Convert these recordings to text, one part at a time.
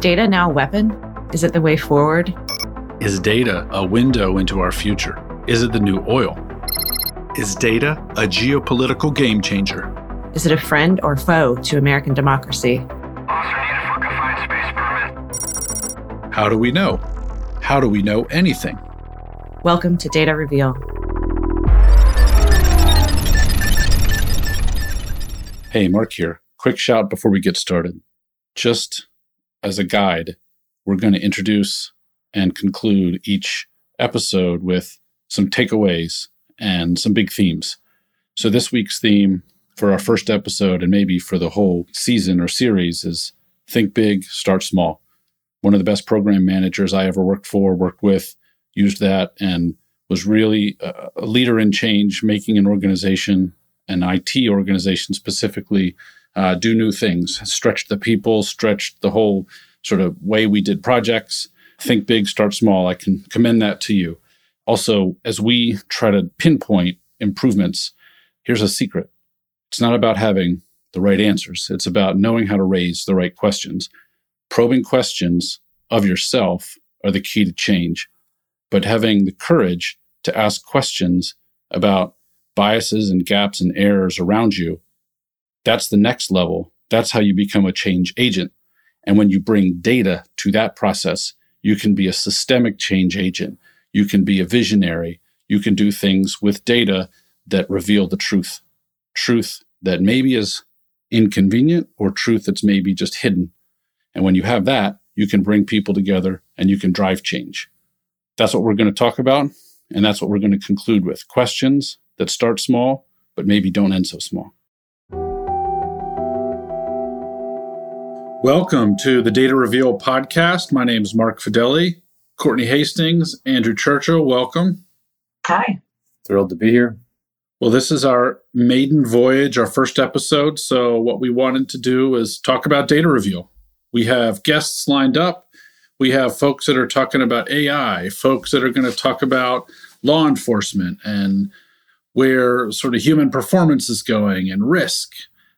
data now a weapon? Is it the way forward? Is data a window into our future? Is it the new oil? Is data a geopolitical game changer? Is it a friend or foe to American democracy? Also needed for confined space permit. How do we know? How do we know anything? Welcome to Data Reveal. Hey, Mark here. Quick shout before we get started. Just as a guide, we're going to introduce and conclude each episode with some takeaways and some big themes. So this week's theme for our first episode, and maybe for the whole season or series, is think big, start small. One of the best program managers I ever worked with, used that and was really a leader in change, making an organization, an IT organization specifically, do new things, stretch the people, stretch the whole sort of way we did projects. Think big, start small. I can commend that to you. Also, as we try to pinpoint improvements, here's a secret. It's not about having the right answers. It's about knowing how to raise the right questions. Probing questions of yourself are the key to change, but having the courage to ask questions about biases and gaps and errors around you, that's the next level. That's how you become a change agent. And when you bring data to that process, you can be a systemic change agent. You can be a visionary. You can do things with data that reveal the truth. Truth that maybe is inconvenient or truth that's maybe just hidden. And when you have that, you can bring people together and you can drive change. That's what we're going to talk about. And that's what we're going to conclude with. Questions that start small, but maybe don't end so small. Welcome to the Data Reveal podcast. My name is Mark Fideli. Courtney Hastings, Andrew Churchill, welcome. Hi. Thrilled to be here. Well, this is our maiden voyage, our first episode. So what we wanted to do is talk about data reveal. We have guests lined up. We have folks that are talking about AI, folks that are going to talk about law enforcement and where sort of human performance is going and risk,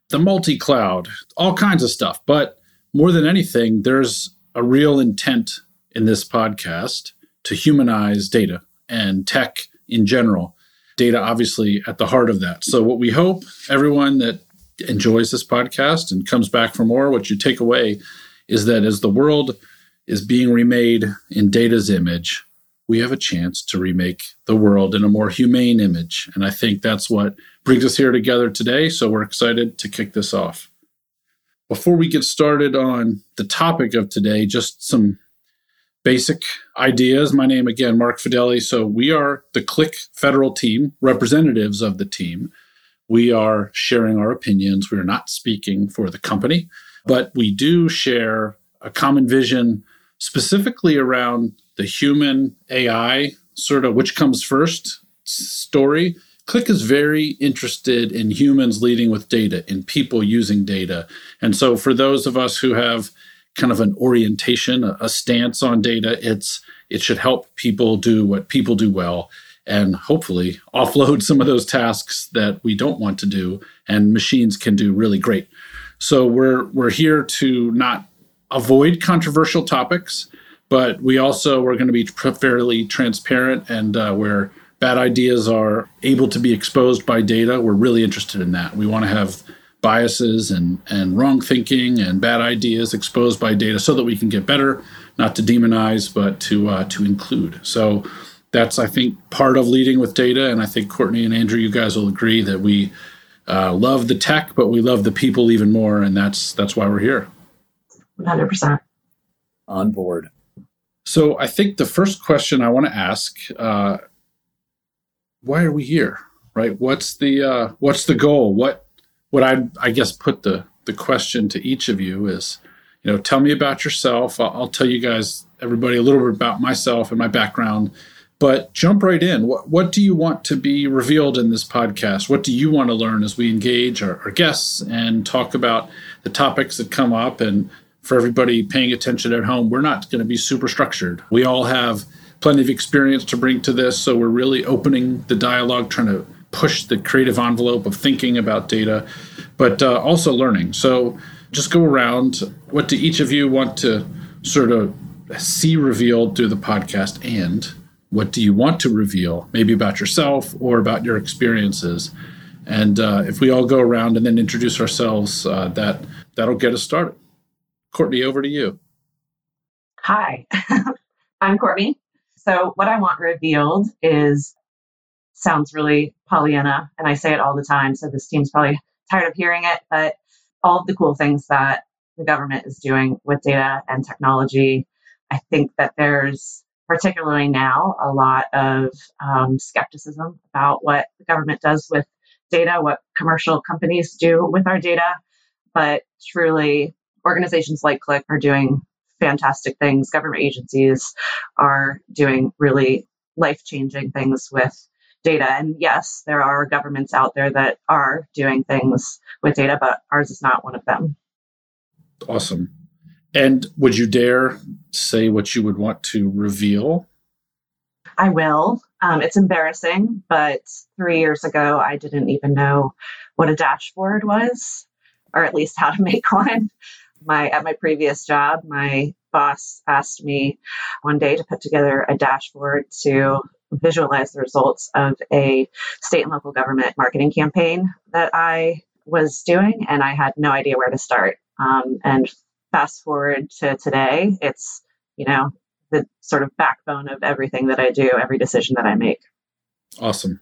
the multi-cloud, all kinds of stuff. But more than anything, there's a real intent in this podcast to humanize data and tech in general. Data, obviously, at the heart of that. So what we hope, everyone that enjoys this podcast and comes back for more, what you take away is that as the world is being remade in data's image, we have a chance to remake the world in a more humane image. And I think that's what brings us here together today. So we're excited to kick this off. Before we get started on the topic of today, just some basic ideas. My name, again, Mark Fideli. So we are the Qlik federal team, representatives of the team. We are sharing our opinions. We are not speaking for the company, but we do share a common vision specifically around the human AI, sort of which comes first story. Qlik is very interested in humans leading with data, in people using data. And so for those of us who have kind of an orientation, a stance on data, it should help people do what people do well and hopefully offload some of those tasks that we don't want to do and machines can do really great. So we're here to not avoid controversial topics, but we're going to be fairly transparent and where bad ideas are able to be exposed by data, we're really interested in that. We want to have biases and wrong thinking and bad ideas exposed by data so that we can get better, not to demonize, but to include. So that's, I think, part of leading with data. And I think Courtney and Andrew, you guys will agree that we love the tech, but we love the people even more. And that's why we're here. 100%. On board. So I think the first question I want to ask, why are we here, right? What's the goal? What I guess put the question to each of you is, tell me about yourself. I'll tell you guys, everybody, a little bit about myself and my background, but jump right in. What do you want to be revealed in this podcast? What do you want to learn as we engage our guests and talk about the topics that come up? And for everybody paying attention at home, we're not going to be super structured. We all have plenty of experience to bring to this, so we're really opening the dialogue, trying to push the creative envelope of thinking about data, but also learning. So just go around. What do each of you want to sort of see revealed through the podcast and what do you want to reveal, maybe about yourself or about your experiences. And if we all go around and then introduce ourselves, that'll get us started. Courtney, over to you. Hi, I'm Courtney. So what I want revealed is, sounds really Pollyanna, and I say it all the time, so this team's probably tired of hearing it, but all of the cool things that the government is doing with data and technology, I think that there's, particularly now, a lot of skepticism about what the government does with data, what commercial companies do with our data, but truly organizations like Qlik are doing fantastic things. Government agencies are doing really life-changing things with data. And yes, there are governments out there that are doing things with data, but ours is not one of them. Awesome. And would you dare say what you would want to reveal? I will. It's embarrassing, but 3 years ago, I didn't even know what a dashboard was, or at least how to make one. At my previous job, my boss asked me one day to put together a dashboard to visualize the results of a state and local government marketing campaign that I was doing, and I had no idea where to start. And fast forward to today, it's, the sort of backbone of everything that I do, every decision that I make. Awesome.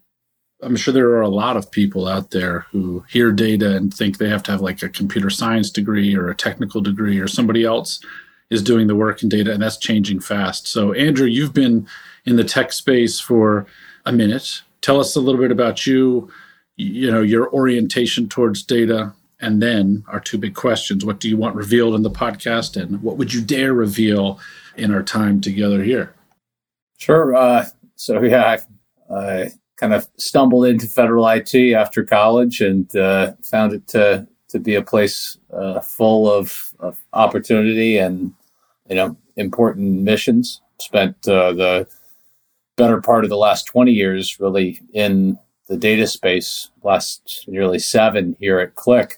I'm sure there are a lot of people out there who hear data and think they have to have like a computer science degree or a technical degree, or somebody else is doing the work in data, and that's changing fast. So Andrew, you've been in the tech space for a minute. Tell us a little bit about you, your orientation towards data, and then our two big questions. What do you want revealed in the podcast, and what would you dare reveal in our time together here? Sure. I kind of stumbled into federal IT after college and found it to be a place full of opportunity and, important missions. Spent the better part of the last 20 years really in the data space, last nearly 7 here at Qlik.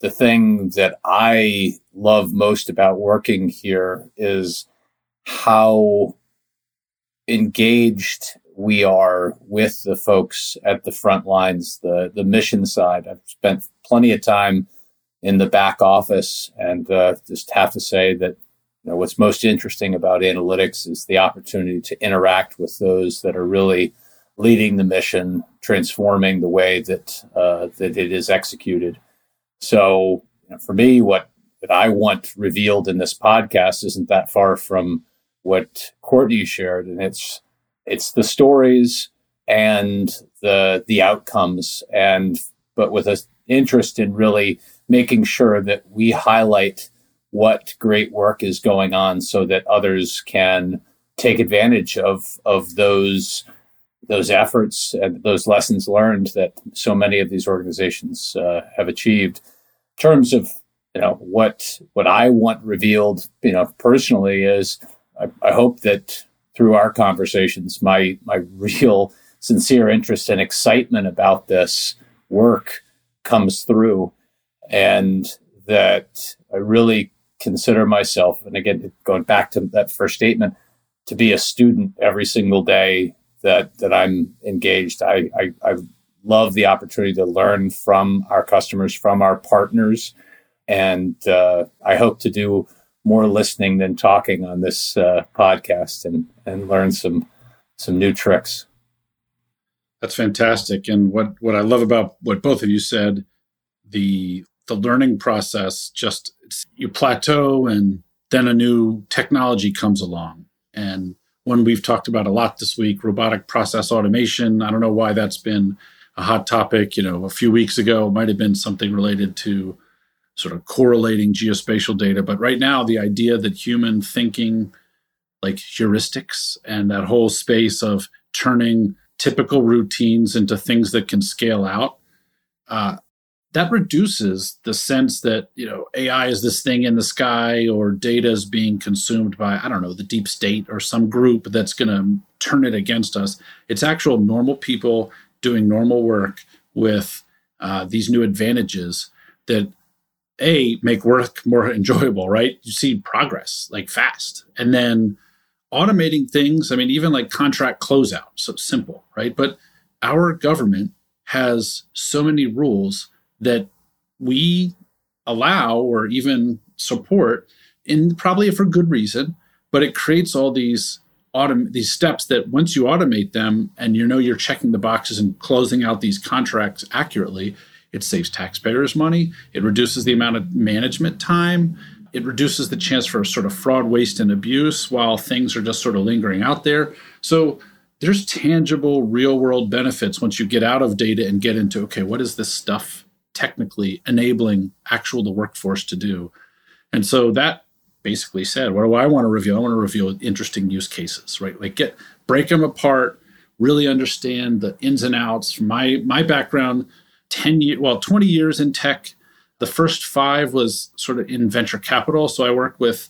The thing that I love most about working here is how engaged we are with the folks at the front lines, the mission side. I've spent plenty of time in the back office and just have to say that what's most interesting about analytics is the opportunity to interact with those that are really leading the mission, transforming the way that it is executed. So for me, what that I want revealed in this podcast isn't that far from what Courtney shared, and it's the stories and the outcomes, but with an interest in really making sure that we highlight what great work is going on so that others can take advantage of those efforts and those lessons learned that so many of these organizations have achieved. In terms of what I want revealed, personally, is I hope that through our conversations, my real sincere interest and excitement about this work comes through, and that I really consider myself, and again, going back to that first statement, to be a student every single day that I'm engaged. I love the opportunity to learn from our customers, from our partners, and I hope to do more listening than talking on this podcast and learn some new tricks. That's fantastic. And what I love about what both of you said, the learning process, you plateau and then a new technology comes along. And one we've talked about a lot this week, robotic process automation. I don't know why that's been a hot topic. A few weeks ago, it might have been something related to sort of correlating geospatial data. But right now, the idea that human thinking, like heuristics, and that whole space of turning typical routines into things that can scale out, that reduces the sense that, AI is this thing in the sky, or data is being consumed by, I don't know, the deep state or some group that's going to turn it against us. It's actual normal people doing normal work with these new advantages that A, make work more enjoyable, right? You see progress like fast. And then automating things, I mean, even like contract closeout, so simple, right? But our government has so many rules that we allow or even support, and probably for good reason, but it creates all these steps that once you automate them and you know you're checking the boxes and closing out these contracts accurately, it saves taxpayers money. It reduces the amount of management time. It reduces the chance for sort of fraud, waste, and abuse while things are just sort of lingering out there. So there's tangible real-world benefits once you get out of data and get into, okay, what is this stuff technically enabling the workforce to do? And so that basically said, what do I want to review? I want to review interesting use cases, right? Like break them apart, really understand the ins and outs. From my background, 20 years in tech. The first 5 was sort of in venture capital. So I worked with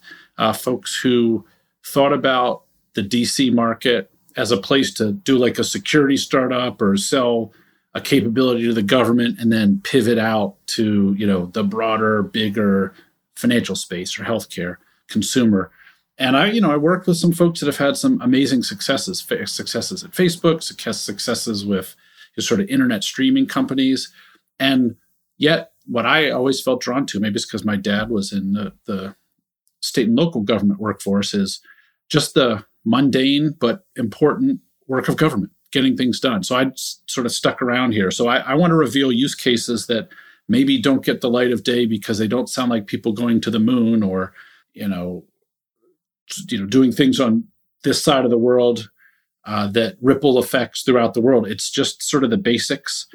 folks who thought about the DC market as a place to do like a security startup or sell a capability to the government and then pivot out to, the broader, bigger financial space or healthcare consumer. And I worked with some folks that have had some amazing successes at Facebook, successes with sort of internet streaming companies. And yet what I always felt drawn to, maybe it's because my dad was in the state and local government workforce, is just the mundane but important work of government, getting things done. So I sort of stuck around here. So I want to reveal use cases that maybe don't get the light of day because they don't sound like people going to the moon or, doing things on this side of the world that ripple effects throughout the world. It's just sort of the basics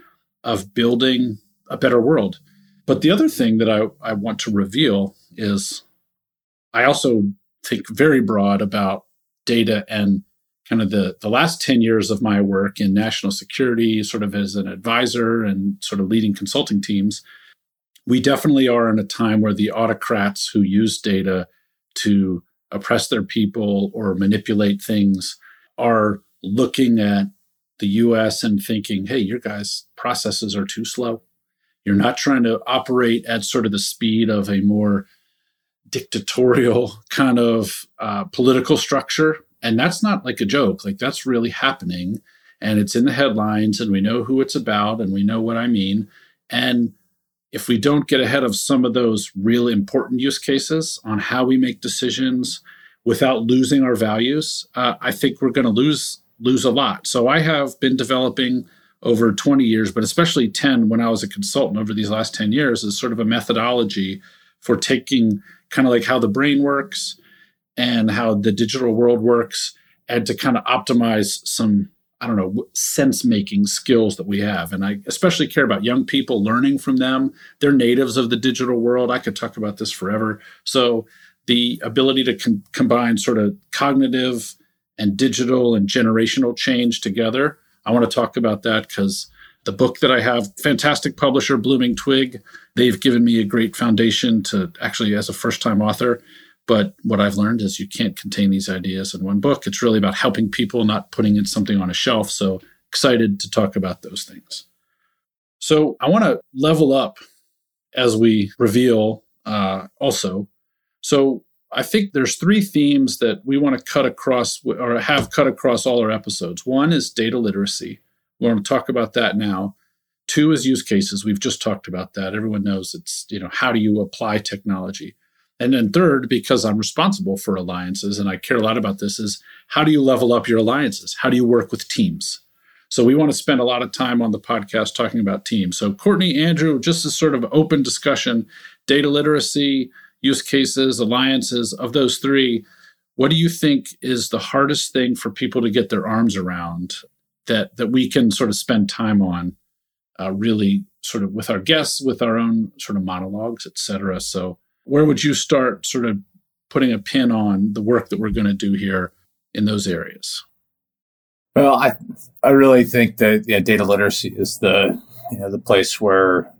of building a better world. But the other thing that I want to reveal is I also think very broad about data and kind of the last 10 years of my work in national security, sort of as an advisor and sort of leading consulting teams. We definitely are in a time where the autocrats who use data to oppress their people or manipulate things are looking at the US and thinking, hey, your guys' processes are too slow. You're not trying to operate at sort of the speed of a more dictatorial kind of political structure. And that's not like a joke. Like that's really happening. And it's in the headlines and we know who it's about and we know what I mean. And if we don't get ahead of some of those real important use cases on how we make decisions without losing our values, I think we're going to lose a lot. So I have been developing over 20 years, but especially 10 when I was a consultant over these last 10 years, is sort of a methodology for taking kind of like how the brain works and how the digital world works and to kind of optimize some, sense-making skills that we have. And I especially care about young people, learning from them. They're natives of the digital world. I could talk about this forever. So the ability to combine sort of cognitive and digital and generational change together. I want to talk about that because the book that I have, fantastic publisher, Blooming Twig, they've given me a great foundation to actually as a first-time author. But what I've learned is you can't contain these ideas in one book. It's really about helping people, not putting in something on a shelf. So excited to talk about those things. So I want to level up as we reveal also. So I think there's 3 themes that we want to cut across or have cut across all our episodes. One is data literacy. We want to talk about that now. 2 is use cases. We've just talked about that. Everyone knows it's, how do you apply technology? And then 3rd, because I'm responsible for alliances and I care a lot about this, is how do you level up your alliances? How do you work with teams? So we want to spend a lot of time on the podcast talking about teams. So Courtney, Andrew, just a sort of open discussion, data literacy, use cases, alliances, of those 3, what do you think is the hardest thing for people to get their arms around that we can sort of spend time on really sort of with our guests, with our own sort of monologues, et cetera? So where would you start sort of putting a pin on the work that we're going to do here in those areas? Well, I really think that data literacy is the place where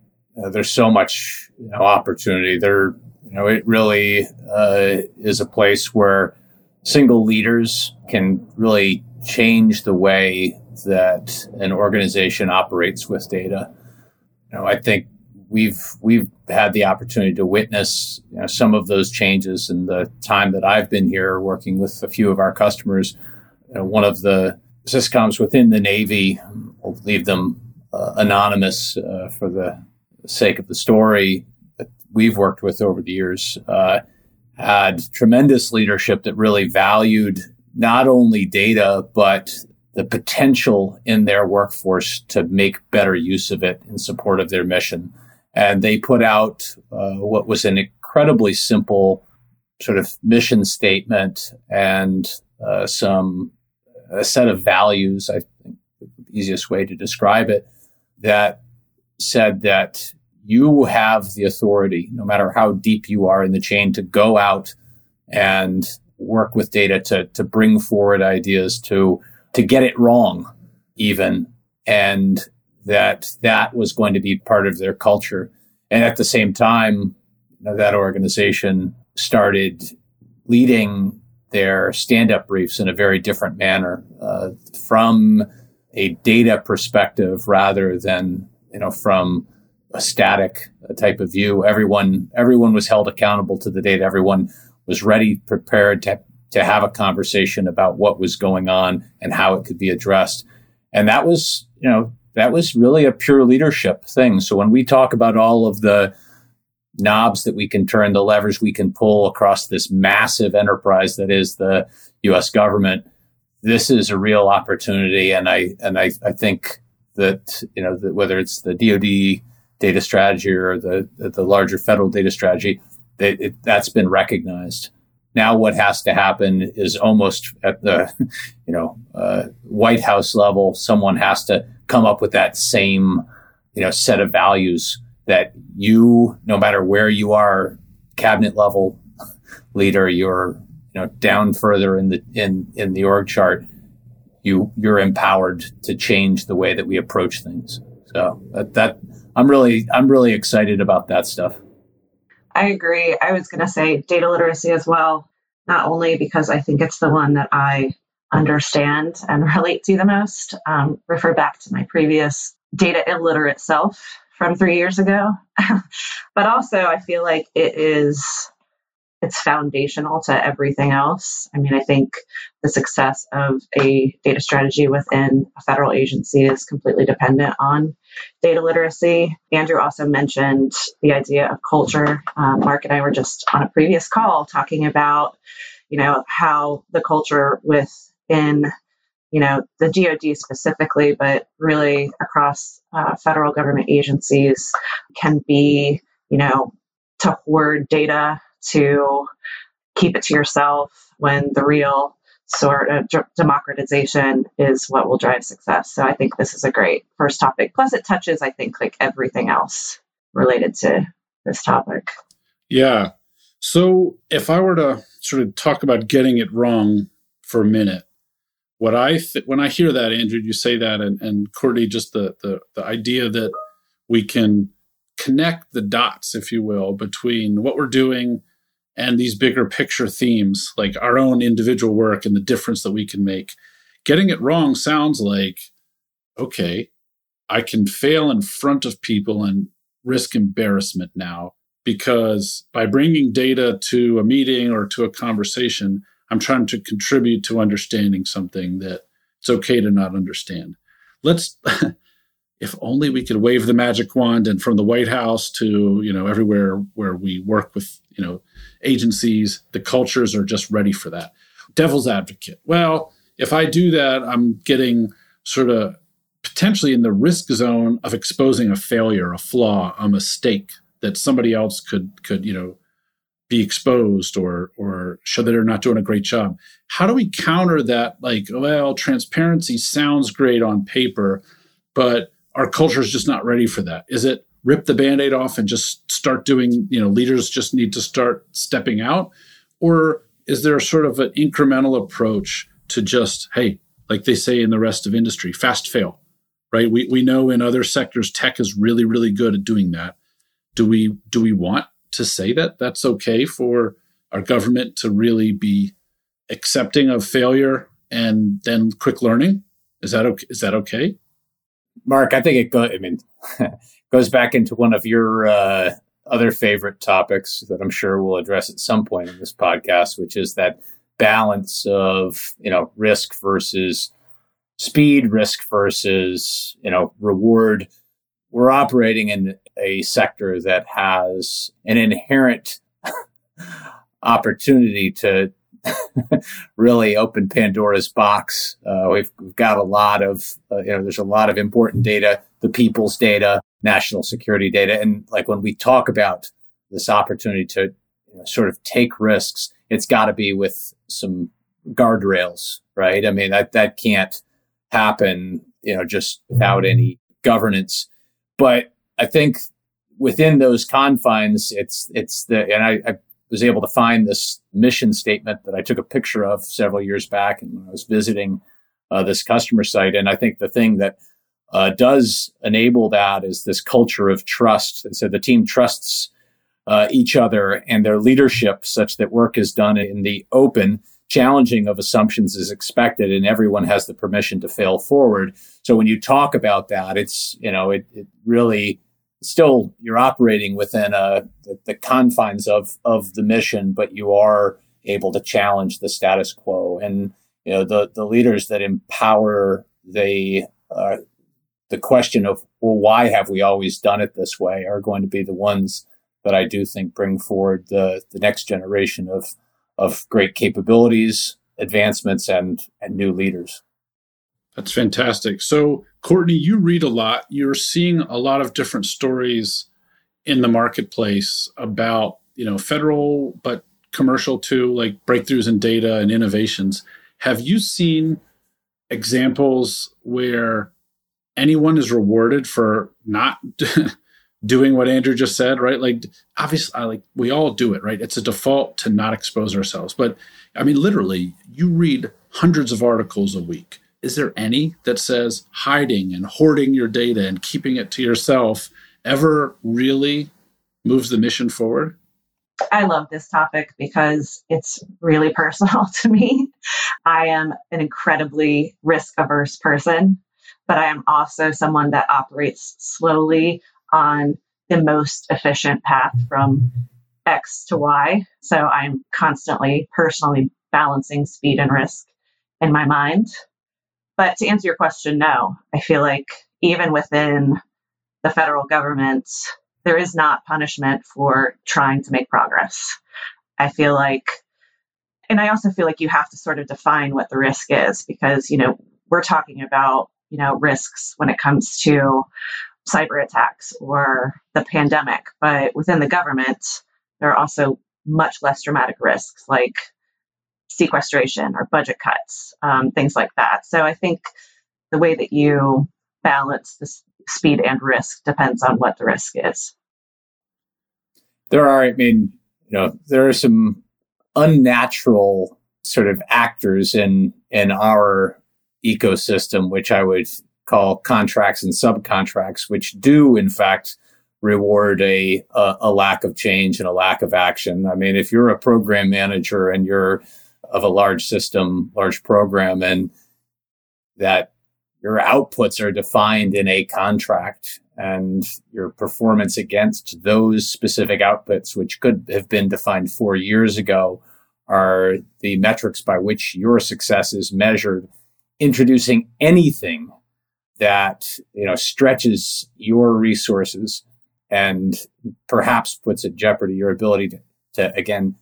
there's so much opportunity. There it really is a place where single leaders can really change the way that an organization operates with data. I think We've had the opportunity to witness, you know, some of those changes in the time that I've been here working with a few of our customers. You know, one of the syscoms within the Navy, we'll leave them anonymous for the sake of the story, that we've worked with over the years, had tremendous leadership that really valued not only data, but the potential in their workforce to make better use of it in support of their mission. And they put out what was an incredibly simple sort of mission statement and a set of values, I think the easiest way to describe it, that said that you have the authority, no matter how deep you are in the chain, to go out and work with data, to bring forward ideas, to get it wrong even, and that was going to be part of their culture. And at the same time, you know, that organization started leading their stand-up briefs in a very different manner, from a data perspective rather than, you know, from a static type of view. Everyone was held accountable to the data. Everyone was ready, prepared to have a conversation about what was going on and how it could be addressed. And that was, you know, that was really a pure leadership thing. So when we talk about all of the knobs that we can turn, the levers we can pull across this massive enterprise that is the U.S. government, this is a real opportunity. And I think that, you know, that whether it's the DoD data strategy or the larger federal data strategy, that's been recognized. Now what has to happen is almost at the, you know, White House level, someone has to come up with that same, you know, set of values that you, no matter where you are, cabinet level leader, you're, you know, down further in the org chart, you're empowered to change the way that we approach things. So that I'm really excited about that stuff. I agree. I was going to say data literacy as well, not only because I think it's the one that I understand and relate to the most, refer back to my previous data illiterate self from 3 years ago, but also I feel like it's foundational to everything else. I mean, I think the success of a data strategy within a federal agency is completely dependent on data literacy. Andrew also mentioned the idea of culture. Mark and I were just on a previous call talking about, you know, how the culture within, you know, the DoD specifically, but really across federal government agencies can be, you know, to hoard data, to keep it to yourself, when the real sort of democratization is what will drive success. So I think this is a great first topic. Plus it touches, I think, like everything else related to this topic. Yeah. So if I were to sort of talk about getting it wrong for a minute, what when I hear that, Andrew, you say that, and Courtney, just the idea that we can connect the dots, if you will, between what we're doing and these bigger picture themes, like our own individual work and the difference that we can make. Getting it wrong sounds like, okay, I can fail in front of people and risk embarrassment now, because by bringing data to a meeting or to a conversation, I'm trying to contribute to understanding something that it's okay to not understand. If only we could wave the magic wand, and from the White House to, you know, everywhere where we work with, you know, agencies, the cultures are just ready for that. Devil's advocate. Well, if I do that, I'm getting sort of potentially in the risk zone of exposing a failure, a flaw, a mistake that somebody else could, you know, be exposed or show that they're not doing a great job. How do we counter that? Like, well, transparency sounds great on paper, but our culture is just not ready for that. Is it rip the Band-Aid off and just start doing, you know, leaders just need to start stepping out? Or is there sort of an incremental approach to just, hey, like they say in the rest of industry, fast fail, right? We know in other sectors, tech is really, really good at doing that. Do we want to say that that's okay for our government to really be accepting of failure and then quick learning? Is that okay? Mark, I think it goes back into one of your other favorite topics that I'm sure we'll address at some point in this podcast, which is that balance of, risk versus speed, risk versus, reward. We're operating in a sector that has an inherent opportunity to really open Pandora's box. We've got a lot of, there's a lot of important data, the people's data, national security data. And like when we talk about this opportunity to sort of take risks, it's got to be with some guardrails, right? I mean, that can't happen, just without any governance. But I think within those confines, I was able to find this mission statement that I took a picture of several years back, and when I was visiting this customer site. And I think the thing that does enable that is this culture of trust. And so the team trusts each other and their leadership such that work is done in the open, challenging of assumptions is expected, and everyone has the permission to fail forward. So when you talk about that, it's, it really still, you're operating within the confines of the mission, but you are able to challenge the status quo. And, the leaders that empower the question of, well, why have we always done it this way, are going to be the ones that I do think bring forward the next generation of great capabilities, advancements, and new leaders. That's fantastic. So, Courtney, you read a lot. You're seeing a lot of different stories in the marketplace about, federal, but commercial too, like breakthroughs in data and innovations. Have you seen examples where anyone is rewarded for not doing what Andrew just said, right? Like, obviously, we all do it, right? It's a default to not expose ourselves. But, literally, you read hundreds of articles a week. Is there any that says hiding and hoarding your data and keeping it to yourself ever really moves the mission forward? I love this topic because it's really personal to me. I am an incredibly risk-averse person, but I am also someone that operates slowly on the most efficient path from X to Y. So I'm constantly personally balancing speed and risk in my mind. But to answer your question, no, I feel like even within the federal government, there is not punishment for trying to make progress. I feel like, and I also feel like you have to sort of define what the risk is, because, we're talking about, risks when it comes to cyber attacks or the pandemic, but within the government, there are also much less dramatic risks like sequestration or budget cuts, things like that. So I think the way that you balance the speed and risk depends on what the risk is. There are some unnatural sort of actors in our ecosystem, which I would call contracts and subcontracts, which do in fact reward a lack of change and a lack of action. I mean, if you're a program manager and you're of a large system, large program, and that your outputs are defined in a contract and your performance against those specific outputs, which could have been defined 4 years ago, are the metrics by which your success is measured, introducing anything that stretches your resources and perhaps puts at jeopardy your ability to again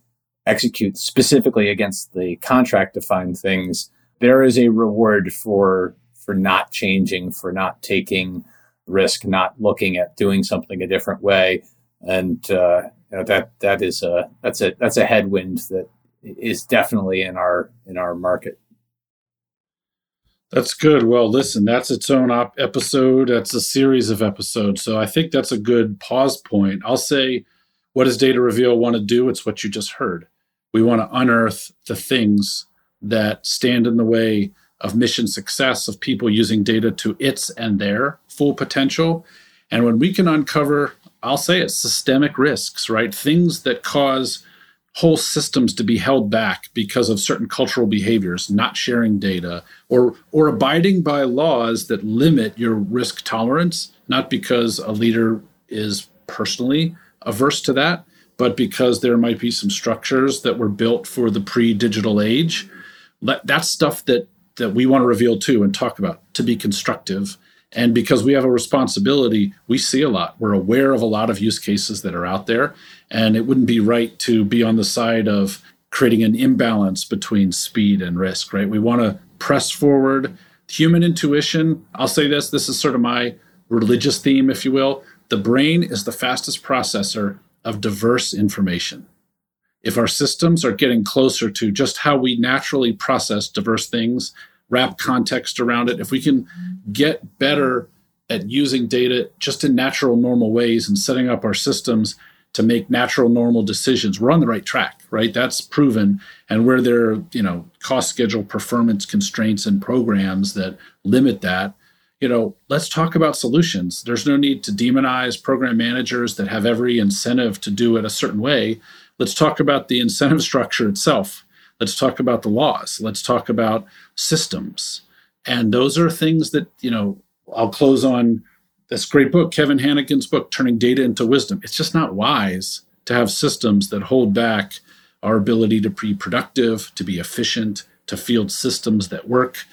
execute specifically against the contract defined things. There is a reward for not changing, for not taking risk, not looking at doing something a different way, and that's a headwind that is definitely in our market. That's good. Well, listen, that's its own episode. That's a series of episodes. So I think that's a good pause point. I'll say, what does Data Reveal want to do? It's what you just heard. We want to unearth the things that stand in the way of mission success, of people using data to its and their full potential. And when we can uncover, I'll say it's systemic risks, right? Things that cause whole systems to be held back because of certain cultural behaviors, not sharing data, or abiding by laws that limit your risk tolerance, not because a leader is personally averse to that, but because there might be some structures that were built for the pre-digital age. That's stuff that we want to reveal too and talk about to be constructive. And because we have a responsibility, we see a lot. We're aware of a lot of use cases that are out there. And it wouldn't be right to be on the side of creating an imbalance between speed and risk, right? We want to press forward. Human intuition, I'll say this is sort of my religious theme, if you will. The brain is the fastest processor of diverse information. If our systems are getting closer to just how we naturally process diverse things, wrap context around it, if we can get better at using data just in natural, normal ways and setting up our systems to make natural, normal decisions, we're on the right track, right? That's proven. And where there are, cost, schedule, performance constraints and programs that limit that, let's talk about solutions. There's no need to demonize program managers that have every incentive to do it a certain way. Let's talk about the incentive structure itself. Let's talk about the laws. Let's talk about systems. And those are things that, I'll close on this great book, Kevin Hannigan's book, Turning Data into Wisdom. It's just not wise to have systems that hold back our ability to be productive, to be efficient, to field systems that work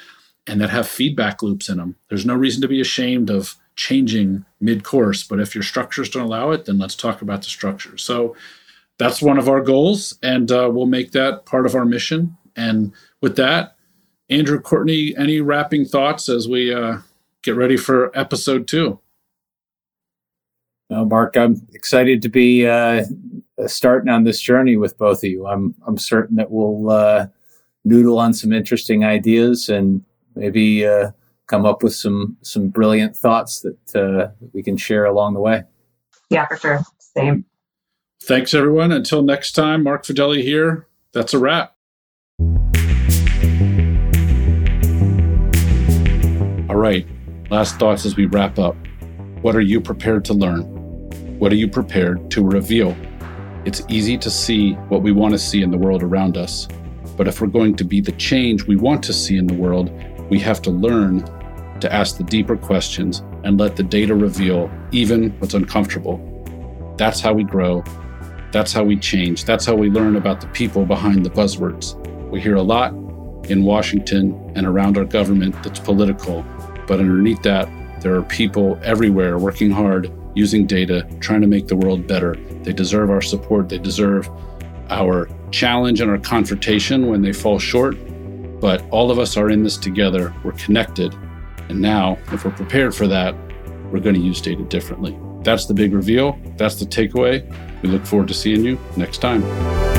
and that have feedback loops in them. There's no reason to be ashamed of changing mid-course, but if your structures don't allow it, then let's talk about the structure. So that's one of our goals, and we'll make that part of our mission. And with that, Andrew, Courtney, any wrapping thoughts as we get ready for episode 2? No, Mark, I'm excited to be starting on this journey with both of you. I'm certain that we'll noodle on some interesting ideas and maybe come up with some brilliant thoughts that we can share along the way. Yeah, for sure. Same. Thanks, everyone. Until next time, Mark Fideli here. That's a wrap. All right. Last thoughts as we wrap up. What are you prepared to learn? What are you prepared to reveal? It's easy to see what we want to see in the world around us. But if we're going to be the change we want to see in the world, we have to learn to ask the deeper questions and let the data reveal even what's uncomfortable. That's how we grow. That's how we change. That's how we learn about the people behind the buzzwords. We hear a lot in Washington and around our government that's political, but underneath that, there are people everywhere working hard, using data, trying to make the world better. They deserve our support. They deserve our challenge and our confrontation when they fall short, but all of us are in this together. We're connected. And now, if we're prepared for that, we're going to use data differently. That's the big reveal. That's the takeaway. We look forward to seeing you next time.